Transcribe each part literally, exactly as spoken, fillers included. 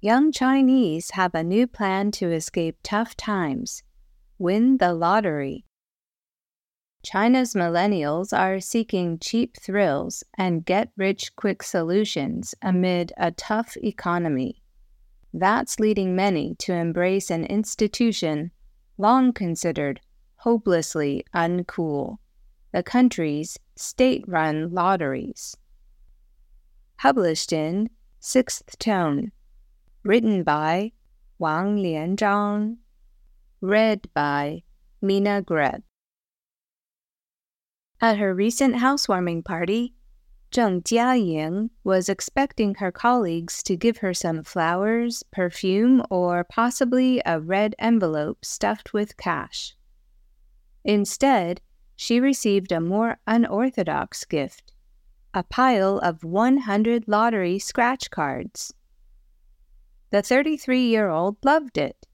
Young Chinese have a new plan to escape tough times. Win the lottery. China's millennials are seeking cheap thrills and get-rich-quick solutions amid a tough economy. That's leading many to embrace an institution long considered hopelessly uncool: the country's state-run lotteries. Published in Sixth Tone. Written by Wang Lianzhang. Read by Mina Greb. At her recent housewarming party, Zheng Jiaying was expecting her colleagues to give her some flowers, perfume, or possibly a red envelope stuffed with cash. Instead, she received a more unorthodox gift, a pile of one hundred lottery scratch cards. The thirty-three-year-old loved it.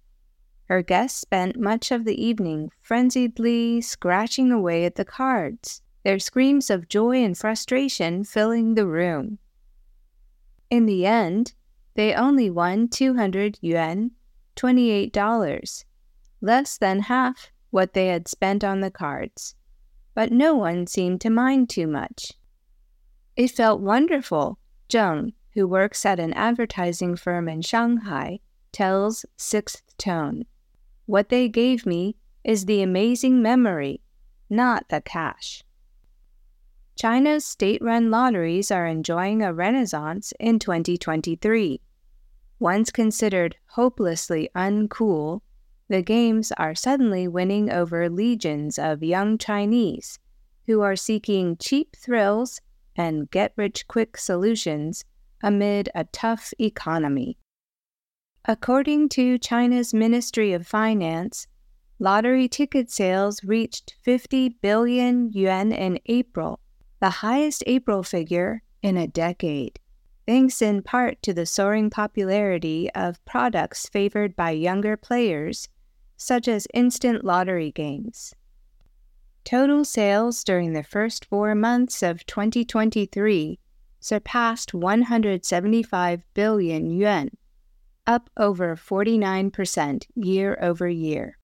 Her guests spent much of the evening frenziedly scratching away at the cards, their screams of joy and frustration filling the room. In the end, they only won two hundred yuan, twenty-eight dollars, less than half what they had spent on the cards. But no one seemed to mind too much. It felt wonderful, Zheng, who works at an advertising firm in Shanghai, tells Sixth Tone. What they gave me is the amazing memory, not the cash. China's state-run lotteries are enjoying a renaissance in twenty twenty-three. Once considered hopelessly uncool, the games are suddenly winning over legions of young Chinese who are seeking cheap thrills and get-rich-quick solutions amid a tough economy. According to China's Ministry of Finance, lottery ticket sales reached fifty billion yuan in April, the highest April figure in a decade, thanks in part to the soaring popularity of products favored by younger players, such as instant lottery games. Total sales during the first four months of twenty twenty-three surpassed one hundred seventy-five billion yuan, up over forty-nine percent year over year.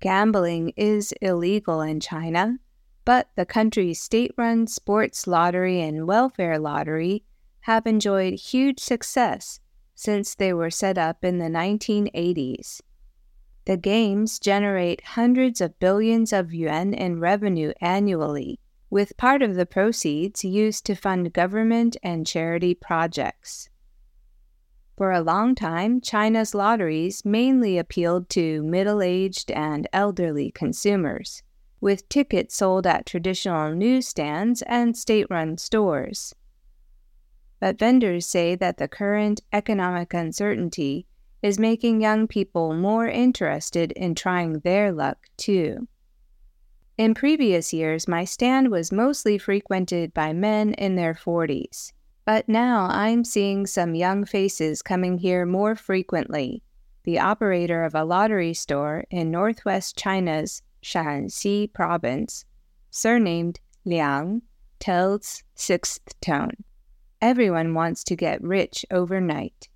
Gambling is illegal in China, but the country's state-run sports lottery and welfare lottery have enjoyed huge success since they were set up in the nineteen eighties. The games generate hundreds of billions of yuan in revenue annually, with part of the proceeds used to fund government and charity projects. For a long time, China's lotteries mainly appealed to middle-aged and elderly consumers, with tickets sold at traditional newsstands and state-run stores. But vendors say that the current economic uncertainty is making young people more interested in trying their luck, too. In previous years, my stand was mostly frequented by men in their forties, but now I'm seeing some young faces coming here more frequently, the operator of a lottery store in northwest China's Shanxi province, surnamed Liang, tells Sixth Tone. Everyone wants to get rich overnight.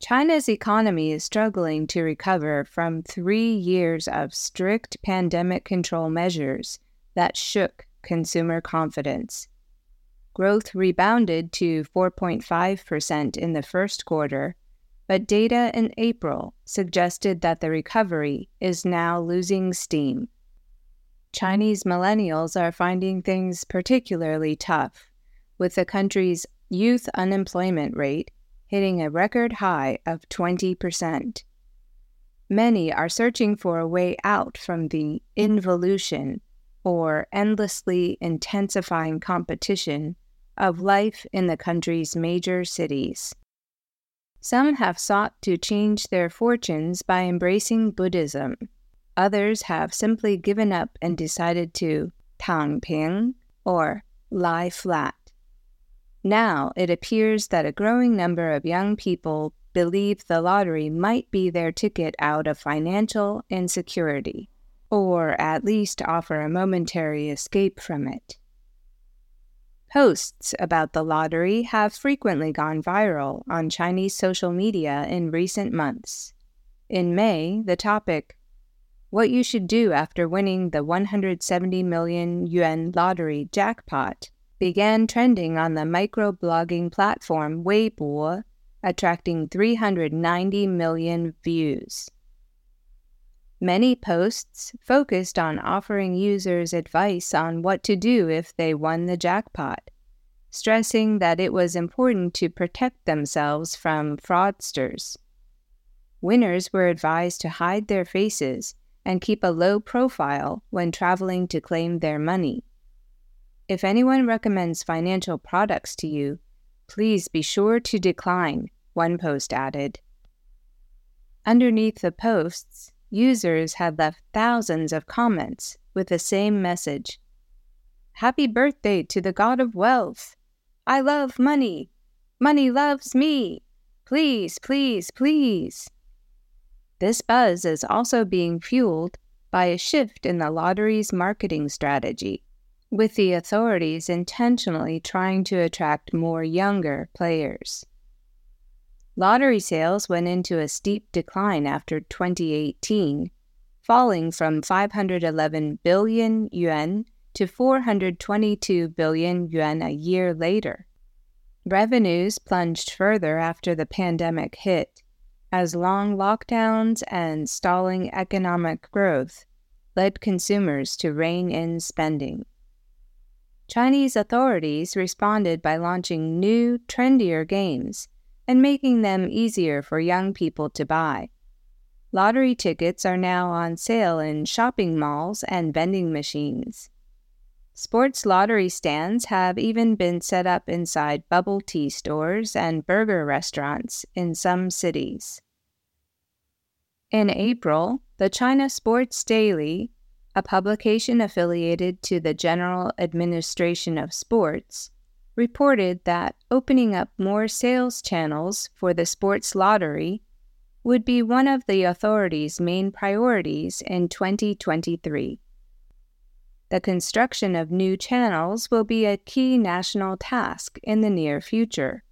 China's economy is struggling to recover from three years of strict pandemic control measures that shook consumer confidence. Growth rebounded to four point five percent in the first quarter, but data in April suggested that the recovery is now losing steam. Chinese millennials are finding things particularly tough, with the country's youth unemployment rate hitting a record high of twenty percent. Many are searching for a way out from the involution, or endlessly intensifying competition, of life in the country's major cities. Some have sought to change their fortunes by embracing Buddhism. Others have simply given up and decided to tang ping, or lie flat. Now it appears that a growing number of young people believe the lottery might be their ticket out of financial insecurity, or at least offer a momentary escape from it. Posts about the lottery have frequently gone viral on Chinese social media in recent months. In May, the topic, "What you should do after winning the one hundred seventy million yuan lottery jackpot," began trending on the microblogging platform Weibo, attracting three hundred ninety million views. Many posts focused on offering users advice on what to do if they won the jackpot, stressing that it was important to protect themselves from fraudsters. Winners were advised to hide their faces and keep a low profile when traveling to claim their money. If anyone recommends financial products to you, please be sure to decline, one post added. Underneath the posts, users had left thousands of comments with the same message. "Happy birthday to the god of wealth. I love money. Money loves me. Please, please, please." This buzz is also being fueled by a shift in the lottery's marketing strategy, with the authorities intentionally trying to attract more younger players. Lottery sales went into a steep decline after twenty eighteen, falling from five hundred eleven billion yuan to four hundred twenty-two billion yuan a year later. Revenues plunged further after the pandemic hit, as long lockdowns and stalling economic growth led consumers to rein in spending. Chinese authorities responded by launching new, trendier games and making them easier for young people to buy. Lottery tickets are now on sale in shopping malls and vending machines. Sports lottery stands have even been set up inside bubble tea stores and burger restaurants in some cities. In April, the China Sports Daily, a publication affiliated to the General Administration of Sports, reported that opening up more sales channels for the sports lottery would be one of the authorities' main priorities in twenty twenty-three. The construction of new channels will be a key national task in the near future,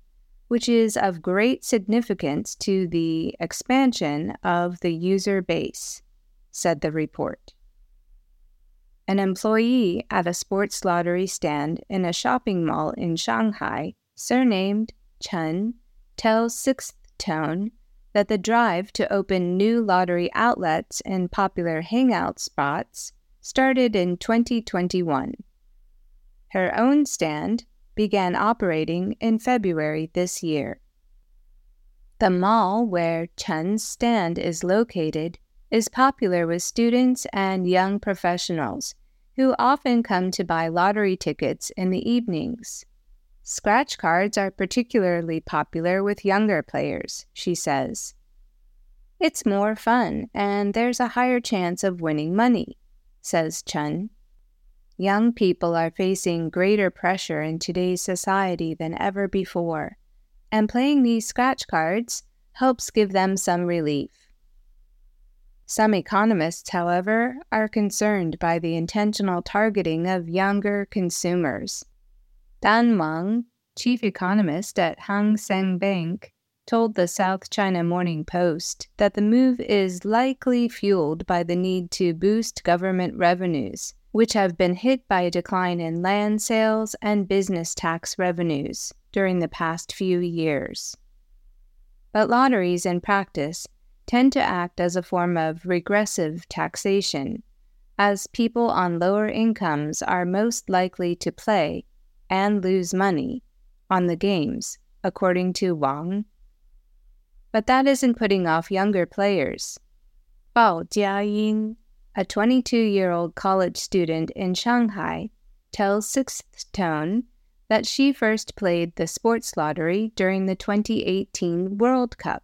which is of great significance to the expansion of the user base, said the report. An employee at a sports lottery stand in a shopping mall in Shanghai, surnamed Chen, tells Sixth Tone that the drive to open new lottery outlets in popular hangout spots started in twenty twenty-one. Her own stand began operating in February this year. The mall where Chen's stand is located is popular with students and young professionals who often come to buy lottery tickets in the evenings. Scratch cards are particularly popular with younger players, she says. "It's more fun and there's a higher chance of winning money," says Chen. Young people are facing greater pressure in today's society than ever before, and playing these scratch cards helps give them some relief. Some economists, however, are concerned by the intentional targeting of younger consumers. Dan Wang, chief economist at Hang Seng Bank, told the South China Morning Post that the move is likely fueled by the need to boost government revenues, which have been hit by a decline in land sales and business tax revenues during the past few years. But lotteries, in practice, tend to act as a form of regressive taxation, as people on lower incomes are most likely to play and lose money on the games, according to Wang. But that isn't putting off younger players. Bao Ying, a twenty-two-year-old college student in Shanghai, tells Sixth Tone that she first played the sports lottery during the twenty eighteen World Cup.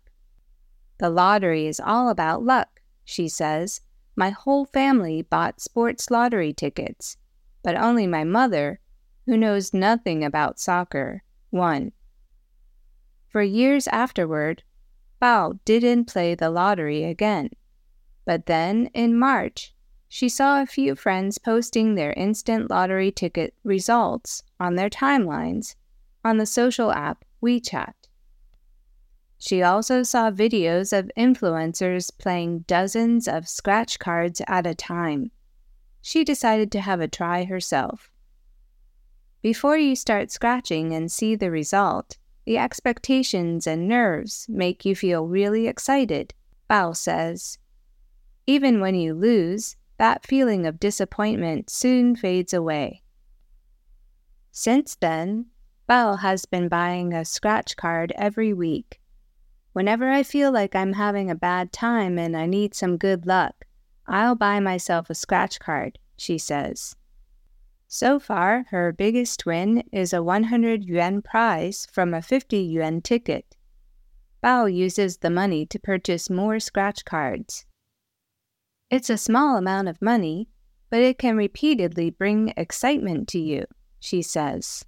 The lottery is all about luck, she says. My whole family bought sports lottery tickets, but only my mother, who knows nothing about soccer, won. For years afterward, Bao didn't play the lottery again. But then, in March, she saw a few friends posting their instant lottery ticket results on their timelines on the social app WeChat. She also saw videos of influencers playing dozens of scratch cards at a time. She decided to have a try herself. Before you start scratching and see the result, the expectations and nerves make you feel really excited, Bao says. Even when you lose, that feeling of disappointment soon fades away. Since then, Bao has been buying a scratch card every week. Whenever I feel like I'm having a bad time and I need some good luck, I'll buy myself a scratch card, she says. So far, her biggest win is a one hundred yuan prize from a fifty yuan ticket. Bao uses the money to purchase more scratch cards. It's a small amount of money, but it can repeatedly bring excitement to you, she says.